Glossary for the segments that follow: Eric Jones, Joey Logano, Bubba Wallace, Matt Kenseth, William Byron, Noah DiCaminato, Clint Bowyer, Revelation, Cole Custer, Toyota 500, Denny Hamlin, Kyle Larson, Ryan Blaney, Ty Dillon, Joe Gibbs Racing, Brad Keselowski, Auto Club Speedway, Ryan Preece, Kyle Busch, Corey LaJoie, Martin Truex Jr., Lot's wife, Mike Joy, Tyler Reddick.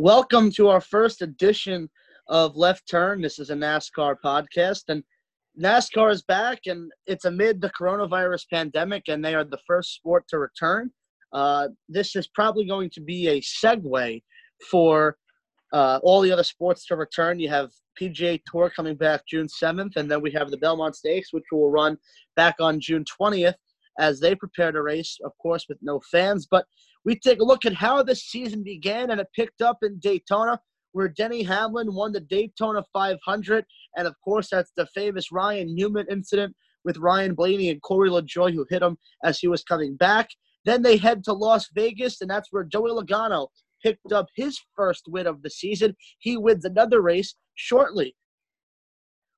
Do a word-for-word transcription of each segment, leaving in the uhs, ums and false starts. Welcome to our first edition of Left Turn. This is a NASCAR podcast, and NASCAR is back, and it's amid the coronavirus pandemic, and they are the first sport to return. Uh, this is probably going to be a segue for uh, all the other sports to return. You have P G A Tour coming back June seventh, and then we have the Belmont Stakes, which will run back on June twentieth as they prepare to race, of course, with no fans. But we take a look at how this season began, and it picked up in Daytona, where Denny Hamlin won the Daytona five hundred. And, of course, that's the famous Ryan Newman incident with Ryan Blaney and Corey LaJoie, who hit him as he was coming back. Then they head to Las Vegas, and that's where Joey Logano picked up his first win of the season. He wins another race shortly.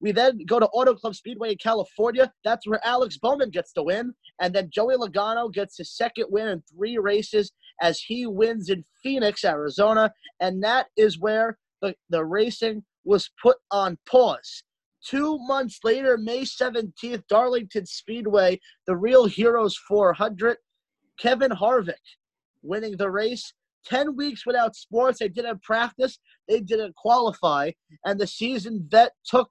We then go to Auto Club Speedway in California. That's where Alex Bowman gets the win. And then Joey Logano gets his second win in three races as he wins in Phoenix, Arizona. And that is where the, the racing was put on pause. Two months later, May seventeenth, Darlington Speedway, the Real Heroes four hundred, Kevin Harvick winning the race. Ten weeks without sports. They didn't practice. They didn't qualify. And the season vet took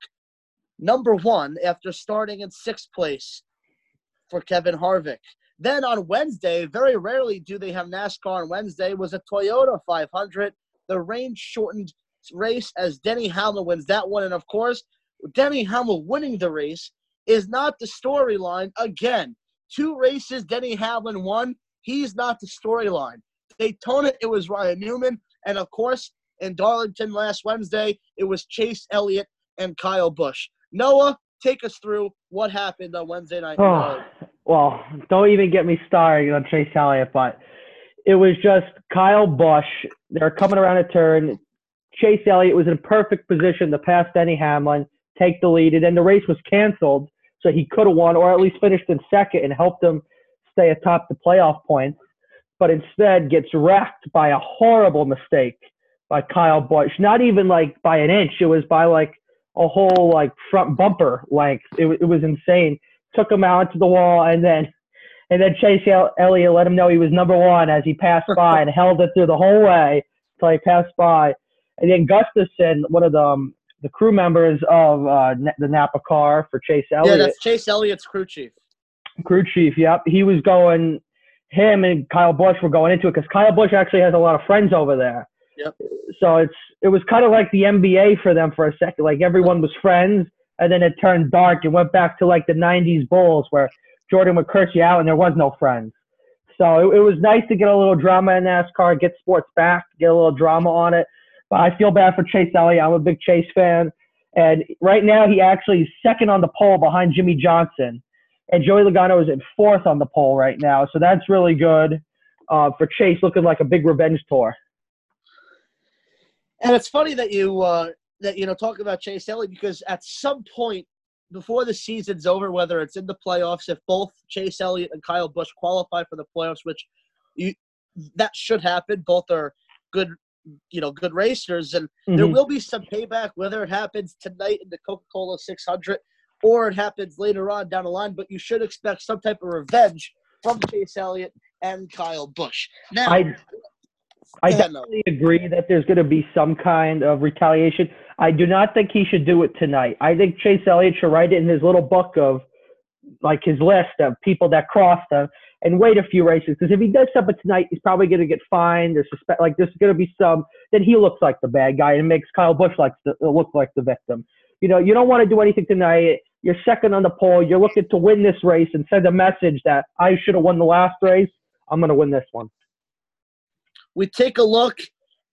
number one after starting in sixth place for Kevin Harvick. Then on Wednesday, very rarely do they have NASCAR on Wednesday, was a Toyota five hundred, the rain-shortened race as Denny Hamlin wins that one. And, of course, Denny Hamlin winning the race is not the storyline. Again, two races Denny Hamlin won. He's not the storyline. Daytona, it was Ryan Newman. And, of course, in Darlington last Wednesday, it was Chase Elliott and Kyle Busch. Noah, take us through what happened on Wednesday night. Oh, well, don't even get me started on Chase Elliott, but it was just Kyle Busch. They're coming around a turn. Chase Elliott was in a perfect position to pass Denny Hamlin, take the lead, and then the race was canceled, so he could have won or at least finished in second and helped him stay atop the playoff points, but instead gets wrecked by a horrible mistake by Kyle Busch. Not even like by an inch. It was by like a whole like front bumper length. It, it was insane. Took him out to the wall, and then and then Chase Elliott let him know he was number one as he passed by and held it through the whole way until he passed by. And then Gustafson, one of the um, the crew members of uh, the Napa car for Chase Elliott. Yeah, that's Chase Elliott's crew chief. Crew chief, yep. He was going. Him and Kyle Busch were going into it because Kyle Busch actually has a lot of friends over there. Yep. So it's it was kind of like the N B A for them for a second. Like everyone was friends, and then it turned dark. It went back to like the nineties Bulls where Jordan would curse you out and there was no friends. So it, it was nice to get a little drama in NASCAR, get sports back, get a little drama on it. But I feel bad for Chase Elliott. I'm a big Chase fan. And right now he actually is second on the pole behind Jimmie Johnson. And Joey Logano is in fourth on the pole right now. So that's really good uh, for Chase, looking like a big revenge tour. And it's funny that you uh, that you know talk about Chase Elliott, because at some point before the season's over, whether it's in the playoffs, if both Chase Elliott and Kyle Busch qualify for the playoffs, which you that should happen. Both are good, you know, good racers, and mm-hmm. there will be some payback, whether it happens tonight in the Coca-Cola six hundred or it happens later on down the line. But you should expect some type of revenge from Chase Elliott and Kyle Busch. Now. I- I definitely agree that there's going to be some kind of retaliation. I do not think he should do it tonight. I think Chase Elliott should write it in his little book of, like, his list of people that crossed him and wait a few races. Because if he does something tonight, he's probably going to get fined or suspect. Like, there's going to be some. Then he looks like the bad guy and makes Kyle Busch like the, look like the victim. You know, you don't want to do anything tonight. You're second on the pole. You're looking to win this race and send a message that I should have won the last race. I'm going to win this one. We take a look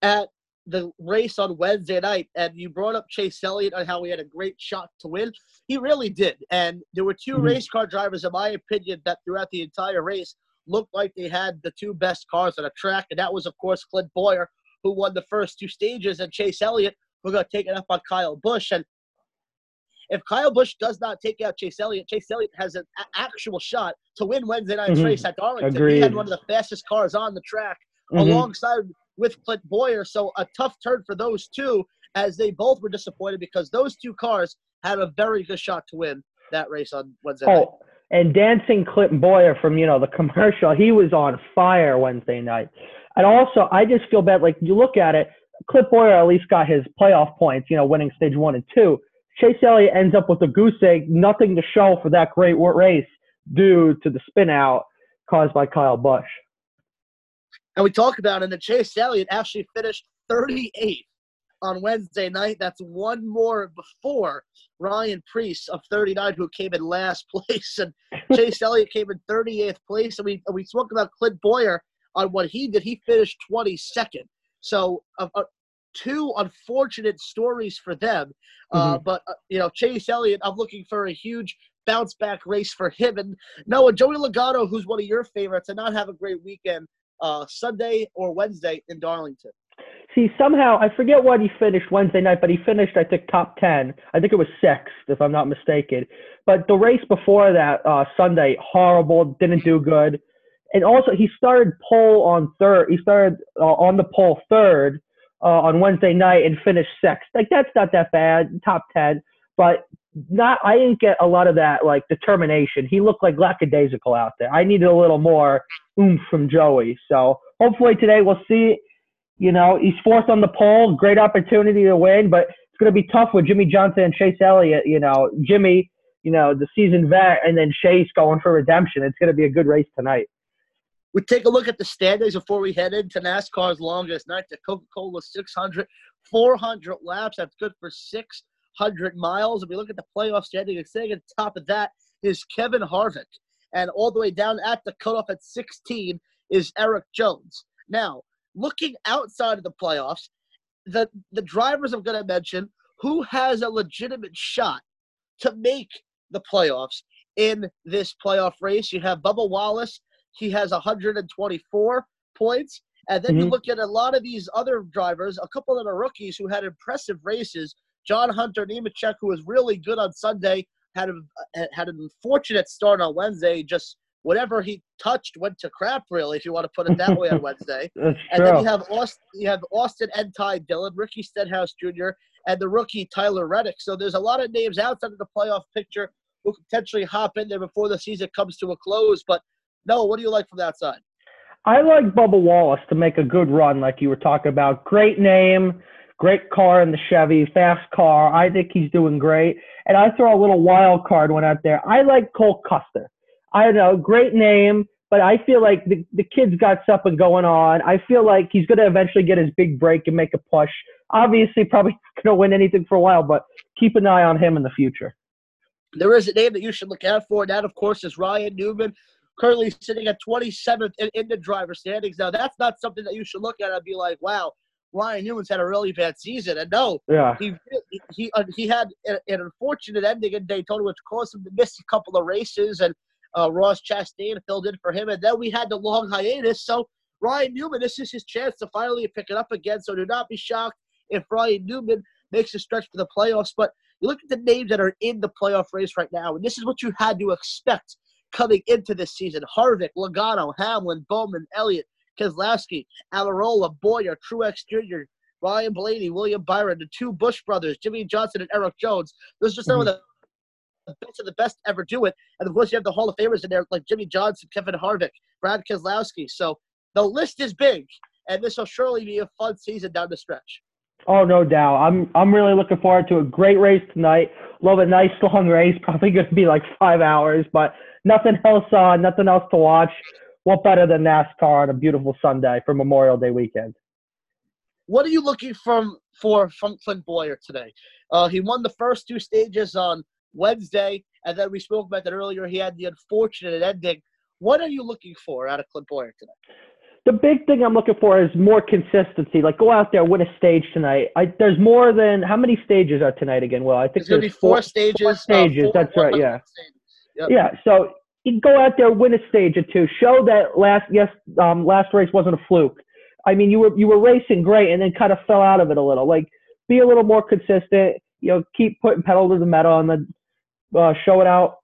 at the race on Wednesday night, and you brought up Chase Elliott on how he had a great shot to win. He really did. And there were two mm-hmm. race car drivers, in my opinion, that throughout the entire race looked like they had the two best cars on a track. And that was, of course, Clint Bowyer, who won the first two stages, and Chase Elliott, who got taken up on Kyle Busch. And if Kyle Busch does not take out Chase Elliott, Chase Elliott has an a- actual shot to win Wednesday night's mm-hmm. race at Darlington. Agreed. He had one of the fastest cars on the track. Mm-hmm. alongside with Clint Bowyer. So a tough turn for those two, as they both were disappointed because those two cars had a very good shot to win that race on Wednesday night. Oh, and dancing Clint Bowyer from, you know, the commercial, he was on fire Wednesday night. And also, I just feel bad, like, you look at it, Clint Bowyer at least got his playoff points, you know, winning stage one and two. Chase Elliott ends up with a goose egg, nothing to show for that great race due to the spin out caused by Kyle Busch. And we talk about it, and Chase Elliott actually finished thirty-eighth on Wednesday night. That's one more before Ryan Preece of thirty-nine, who came in last place. And Chase Elliott came in thirty-eighth place. And we, and we spoke about Clint Bowyer on what he did. He finished twenty-second. So uh, uh, two unfortunate stories for them. Uh, mm-hmm. But, uh, you know, Chase Elliott, I'm looking for a huge bounce back race for him. And Noah, Joey Logano, who's one of your favorites, and not have a great weekend uh, Sunday or Wednesday in Darlington. See, somehow, I forget what he finished Wednesday night, but he finished, I think, top ten. I think it was sixth, if I'm not mistaken. But the race before that, uh, Sunday, horrible, didn't do good. And also, he started pole on third. He started uh, on the pole third uh, on Wednesday night and finished sixth. Like, that's not that bad, top ten. But not. I didn't get a lot of that, like, determination. He looked like lackadaisical out there. I needed a little more oomph from Joey. So, hopefully today we'll see. You know, he's fourth on the pole, great opportunity to win, but it's going to be tough with Jimmie Johnson and Chase Elliott. You know, Jimmie, you know, the seasoned vet, and then Chase going for redemption. It's going to be a good race tonight. We take a look at the standings before we head into NASCAR's longest night, the Coca-Cola six hundred, four hundred laps. That's good for six hundred miles. And we look at the playoff standing, and sitting at the top of that is Kevin Harvick. And all the way down at the cutoff at sixteen is Eric Jones. Now, looking outside of the playoffs, the, the drivers I'm going to mention, who has a legitimate shot to make the playoffs in this playoff race? You have Bubba Wallace. He has one hundred twenty-four points. And then mm-hmm. you look at a lot of these other drivers, a couple of the rookies who had impressive races. John Hunter Nemechek, who was really good on Sunday, had a, had an unfortunate start on Wednesday, just whatever he touched went to crap, really, if you want to put it that way on Wednesday. That's and true. Then you have Austin, you have Austin and Ty Dillon, Ricky Stenhouse Junior, and the rookie Tyler Reddick. So there's a lot of names outside of the playoff picture who could potentially hop in there before the season comes to a close. But, Noah, what do you like from that side? I like Bubba Wallace to make a good run, like you were talking about. Great name, great car in the Chevy, fast car. I think he's doing great. And I throw a little wild card one out there. I like Cole Custer. I don't know, great name, but I feel like the, the kid's got something going on. I feel like he's going to eventually get his big break and make a push. Obviously, probably not going to win anything for a while, but keep an eye on him in the future. There is a name that you should look out for, and that, of course, is Ryan Newman, currently sitting at twenty-seventh in, in the driver standings. Now, that's not something that you should look at and be like, wow, Ryan Newman's had a really bad season. And no, yeah. he he he had an unfortunate ending in Daytona, which caused him to miss a couple of races, and Uh, Ross Chastain filled in for him, and then we had the long hiatus. So Ryan Newman, this is his chance to finally pick it up again. So do not be shocked if Ryan Newman makes a stretch for the playoffs. But you look at the names that are in the playoff race right now, and this is what you had to expect coming into this season. Harvick, Logano, Hamlin, Bowman, Elliott, Keselowski, Almirola, Bowyer, Truex Junior, Ryan Blaney, William Byron, the two Busch brothers, Jimmie Johnson and Eric Jones. Those are some mm-hmm. of the the best of the best ever do it. And, of course, you have the Hall of Famers in there like Jimmie Johnson, Kevin Harvick, Brad Keselowski. So the list is big, and this will surely be a fun season down the stretch. Oh, no doubt. I'm I'm really looking forward to a great race tonight. Love a nice long race, probably going to be like five hours, but nothing else on, nothing else to watch. What better than NASCAR on a beautiful Sunday for Memorial Day weekend? What are you looking from, for from Clint Bowyer today? Uh, he won the first two stages on Wednesday, and then we spoke about that earlier. He had the unfortunate ending. What are you looking for out of Clint Bowyer today? The big thing I'm looking for is more consistency. Like, go out there, win a stage tonight. I, there's more than – how many stages are tonight again, Will? I think there's going to be four, four stages. Four stages, uh, four, that's four, right, yeah. Yep. Yeah, so you go out there, win a stage or two. Show that last yes, um, last race wasn't a fluke. I mean, you were you were racing great and then kind of fell out of it a little. Like, be a little more consistent. You know, keep putting pedal to the metal on the – Uh, show it out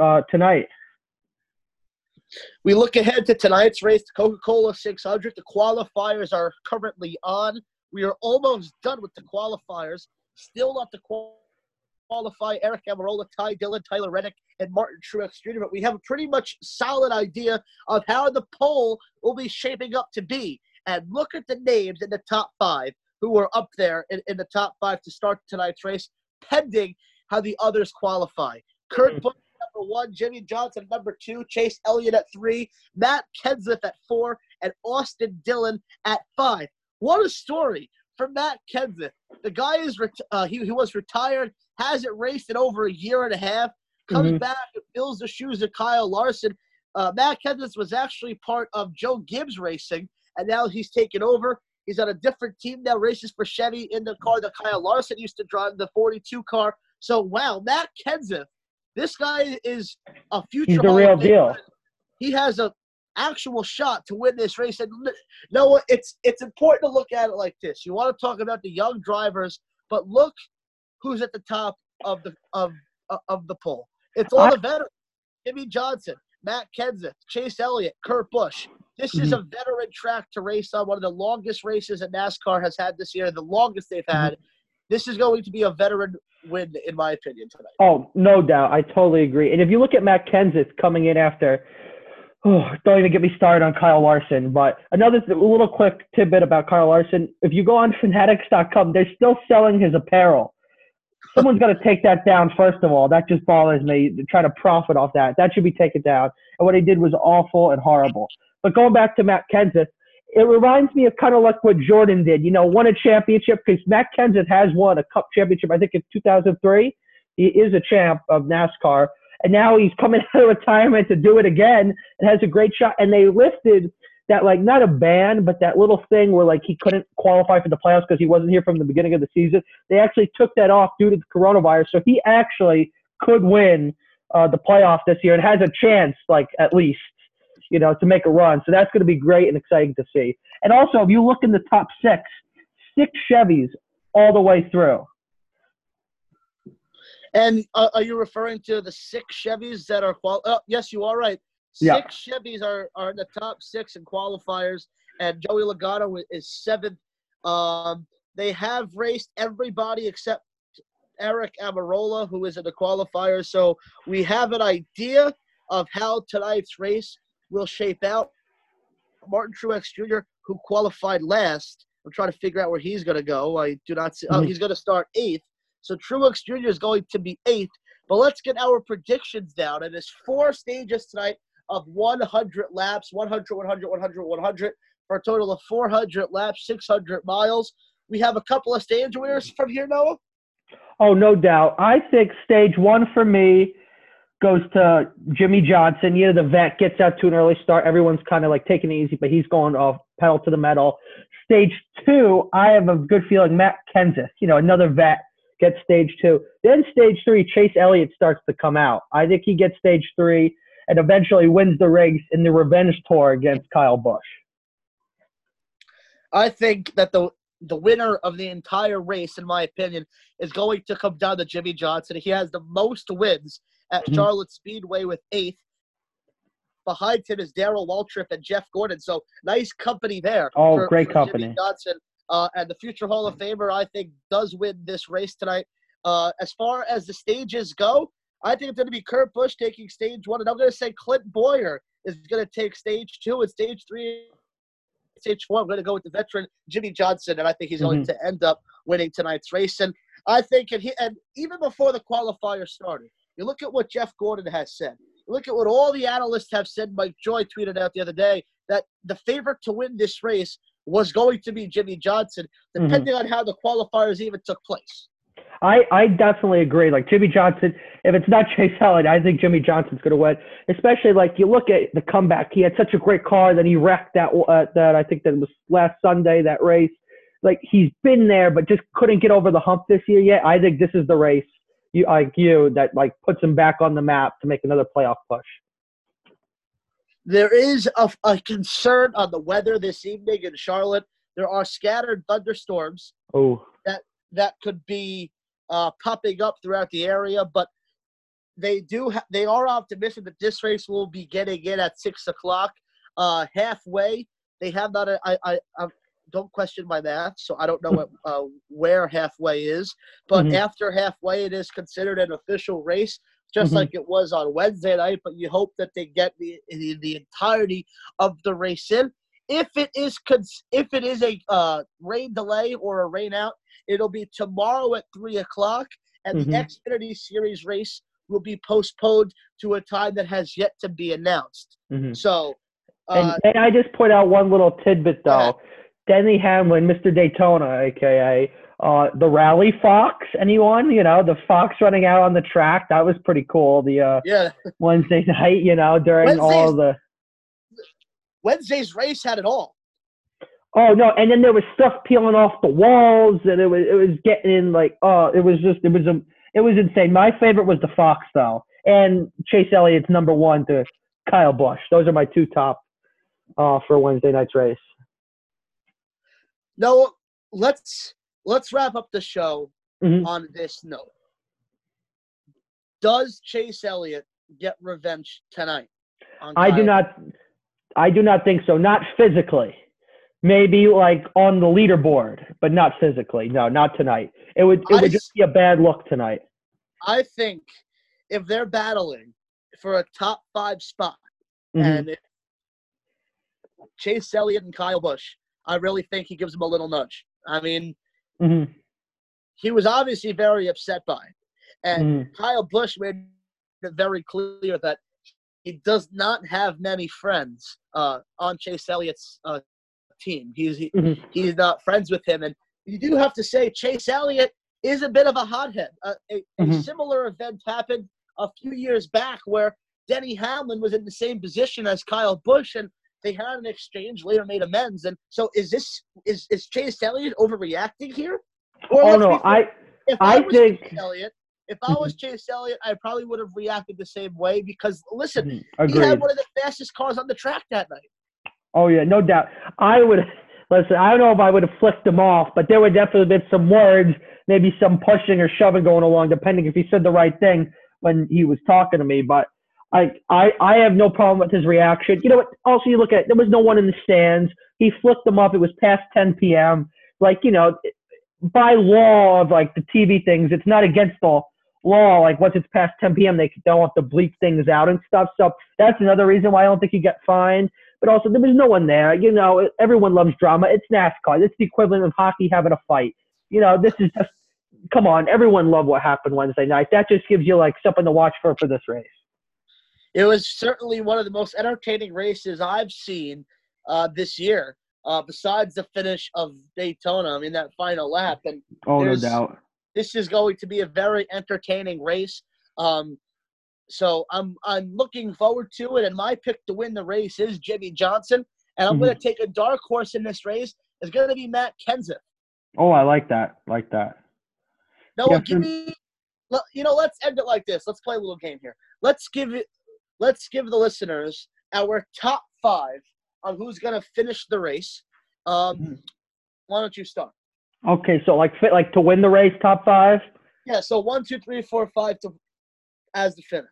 uh, tonight. We look ahead to tonight's race, the Coca-Cola six hundred. The qualifiers are currently on. We are almost done with the qualifiers. Still not to qualify Eric Almirola, Ty Dillon, Tyler Reddick, and Martin Truex Junior But we have a pretty much solid idea of how the poll will be shaping up to be. And look at the names in the top five who were up there in, in the top five to start tonight's race, pending how the others qualify. Kurt Busch number one, Jimmie Johnson at number two, Chase Elliott at three, Matt Kenseth at four, and Austin Dillon at five. What a story for Matt Kenseth. The guy is ret- uh, he, he was retired, hasn't raced in over a year and a half, comes mm-hmm. back and fills the shoes of Kyle Larson. Uh, Matt Kenseth was actually part of Joe Gibbs Racing, and now he's taken over. He's on a different team now, races for Chevy in the car that Kyle Larson used to drive, the forty-two car. So, wow, Matt Kenseth, this guy is a future. He's the real deal. Player. He has an actual shot to win this race. And no, it's it's important to look at it like this. You want to talk about the young drivers, but look who's at the top of the of of the poll. It's all I, the veterans: Jimmie Johnson, Matt Kenseth, Chase Elliott, Kurt Busch. This mm-hmm. is a veteran track to race on, one of the longest races that NASCAR has had this year, the longest they've had. Mm-hmm. This is going to be a veteran win, in my opinion, tonight. Oh, no doubt. I totally agree. And if you look at Matt Kenseth coming in after, oh, don't even get me started on Kyle Larson. But another th- little quick tidbit about Kyle Larson. If you go on fanatics dot com, they're still selling his apparel. Someone's got to take that down, first of all. That just bothers me. They're trying to profit off that. That should be taken down. And what he did was awful and horrible. But going back to Matt Kenseth, it reminds me of kind of like what Jordan did, you know, won a championship, because Matt Kenseth has won a cup championship, I think in two thousand three. He is a champ of NASCAR. And now he's coming out of retirement to do it again and has a great shot. And they lifted that, like, not a ban, but that little thing where, like, he couldn't qualify for the playoffs because he wasn't here from the beginning of the season. They actually took that off due to the coronavirus. So he actually could win uh, the playoff this year and has a chance, like, at least, you know, to make a run. So that's going to be great and exciting to see. And also, if you look in the top six, six Chevys all the way through. And uh, are you referring to the six Chevys that are qual- – oh, yes, you are right. Six yeah. Chevys are, are in the top six in qualifiers, and Joey Logano is seventh. Um, they have raced everybody except Eric Amarola, who is in the qualifiers. So we have an idea of how tonight's race will shape out. Martin Truex Junior, who qualified last, I'm trying to figure out where he's going to go. I do not see. Oh, he's going to start eighth. So Truex Junior is going to be eighth. But let's get our predictions down. And there's four stages tonight of one hundred laps, one hundred, one hundred, one hundred, one hundred, for a total of four hundred laps, six hundred miles. We have a couple of stage winners from here, Noah? Oh, no doubt. I think stage one for me goes to Jimmie Johnson. You know, the vet gets out to an early start. Everyone's kind of like taking it easy, but he's going off pedal to the metal. Stage two, I have a good feeling Matt Kenseth, you know, another vet, gets stage two. Then stage three, Chase Elliott starts to come out. I think he gets stage three and eventually wins the race in the revenge tour against Kyle Busch. I think that the the winner of the entire race, in my opinion, is going to come down to Jimmie Johnson. He has the most wins at mm-hmm. Charlotte Speedway with eighth. Behind him is Darrell Waltrip and Jeff Gordon. So nice company there. Oh, for, great for company. Jimmie Johnson, uh, and the future Hall of Famer, I think, does win this race tonight. Uh, as far as the stages go, I think it's going to be Kurt Busch taking stage one, and I'm going to say Clint Bowyer is going to take stage two and stage three. Stage four, I'm going to go with the veteran Jimmie Johnson, and I think he's mm-hmm. going to end up winning tonight's race. And I think, and, he, and even before the qualifier started, you look at what Jeff Gordon has said. You look at what all the analysts have said. Mike Joy tweeted out the other day that the favorite to win this race was going to be Jimmie Johnson, depending mm-hmm. on how the qualifiers even took place. I, I definitely agree. Like, Jimmie Johnson, if it's not Chase Elliott, I think Jimmie Johnson's going to win, especially, like, you look at the comeback. He had such a great car, then he wrecked that, uh, that I think that was last Sunday, that race. Like, he's been there but just couldn't get over the hump this year yet. I think this is the race, you, like you, that, like, puts him back on the map to make another playoff push. There is a, a concern on the weather this evening in Charlotte. There are scattered thunderstorms oh. that that could be uh, popping up throughout the area, but they do ha- they are optimistic that this race will be getting in at six o'clock. Uh, halfway, they have not. A, I, I I don't question my math, so I don't know what, uh, where halfway is. But mm-hmm. after halfway, it is considered an official race, just mm-hmm. like it was on Wednesday night, but you hope that they get the, the the entirety of the race in. If it is if it is a uh, rain delay or a rain out, it'll be tomorrow at three o'clock, and mm-hmm. the Xfinity Series race will be postponed to a time that has yet to be announced. Mm-hmm. So, uh, and, and I just point out one little tidbit, though. Denny Hamlin, Mister Daytona, a k a. Uh, the Rally Fox, anyone? You know, the Fox running out on the track. That was pretty cool. The uh, yeah. Wednesday night, you know, during Wednesday's, all the – Wednesday's race had it all. Oh, no, and then there was stuff peeling off the walls, and it was it was getting in like – oh, it was just – it was a, it was insane. My favorite was the Fox, though, and Chase Elliott's number one to Kyle Busch. Those are my two top uh, for Wednesday night's race. No, let's let's wrap up the show mm-hmm. on this note. Does Chase Elliott get revenge tonight? I do not. I do not think so. Not physically. Maybe like on the leaderboard, but not physically. No, not tonight. It would. It would I, just be a bad look tonight. I think if they're battling for a top five spot, mm-hmm. and it, Chase Elliott and Kyle Busch. I really think he gives him a little nudge. I mean, mm-hmm. he was obviously very upset by it. And mm-hmm. Kyle Busch made it very clear that he does not have many friends uh, on Chase Elliott's uh, team. He's he, mm-hmm. he's not friends with him. And you do have to say Chase Elliott is a bit of a hothead. Uh, a, mm-hmm. a similar event happened a few years back where Denny Hamlin was in the same position as Kyle Busch, and they had an exchange, later made amends, and so is this is is Chase Elliott overreacting here? Or oh no, I if I, I was think Chase Elliott, if I was Chase Elliott, I probably would have reacted the same way because listen, agreed. He had one of the fastest cars on the track that night. Oh yeah, no doubt. I would listen. I don't know if I would have flicked him off, but there would definitely have been some words, maybe some pushing or shoving going along, depending if he said the right thing when he was talking to me, but. I, I I have no problem with his reaction. You know what? Also, you look at it, there was no one in the stands. He flipped them up. It was past ten p.m. Like, you know, by law of, like, the T V things, it's not against the law. Like, once it's past ten p.m., they don't have to bleep things out and stuff. So that's another reason why I don't think he got fined. But also, there was no one there. You know, everyone loves drama. It's NASCAR. It's the equivalent of hockey having a fight. You know, this is just – come on. Everyone loved what happened Wednesday night. That just gives you, like, something to watch for for this race. It was certainly one of the most entertaining races I've seen uh, this year, uh, besides the finish of Daytona. I mean, that final lap. And oh, no doubt. This is going to be a very entertaining race. Um, so I'm I'm looking forward to it. And my pick to win the race is Jimmie Johnson. And I'm mm-hmm. going to take a dark horse in this race. It's going to be Matt Kenseth. Oh, I like that. Like that. No, yeah, give me. You know, let's end it like this. Let's play a little game here. Let's give it. Let's give the listeners our top five on who's going to finish the race. Um, why don't you start? Okay, so like like to win the race, top five? Yeah, so one, two, three, four, five to, as the finish.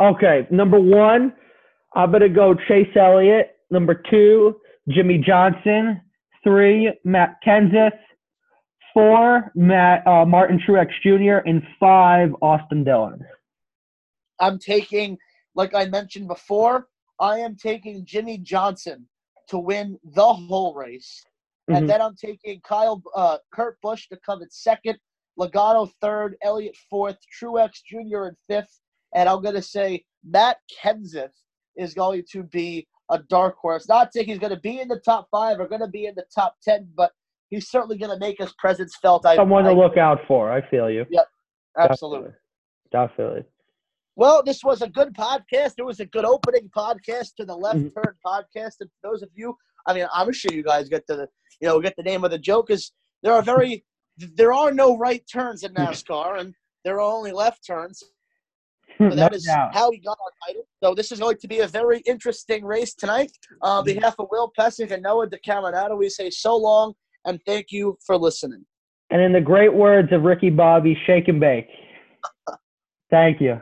Okay, number one, I'm going to go Chase Elliott. Number two, Jimmie Johnson. Three, Matt Kenseth. Four, Matt, uh, Martin Truex Junior And five, Austin Dillon. I'm taking... Like I mentioned before, I am taking Jimmie Johnson to win the whole race. And mm-hmm. then I'm taking Kyle uh, Kurt Busch to come in second, Logano third, Elliott fourth, Truex Junior in fifth. And I'm going to say Matt Kenseth is going to be a dark horse. Not saying he's going to be in the top five or going to be in the top ten, but he's certainly going to make his presence felt. Someone I, to I, look out for. I feel you. Yep, absolutely. Definitely. Definitely. Well, this was a good podcast. It was a good opening podcast to the Left Turn mm-hmm. podcast. And for those of you, I mean, I'm sure you guys get the, you know, get the name of the joke is there are very, there are no right turns in NASCAR, and there are only left turns. So that no is doubt. How we got our title. So this is going to be a very interesting race tonight. On behalf of Will Pesach and Noah DiCaminato, we say so long and thank you for listening. And in the great words of Ricky Bobby, shake and bake. Thank you.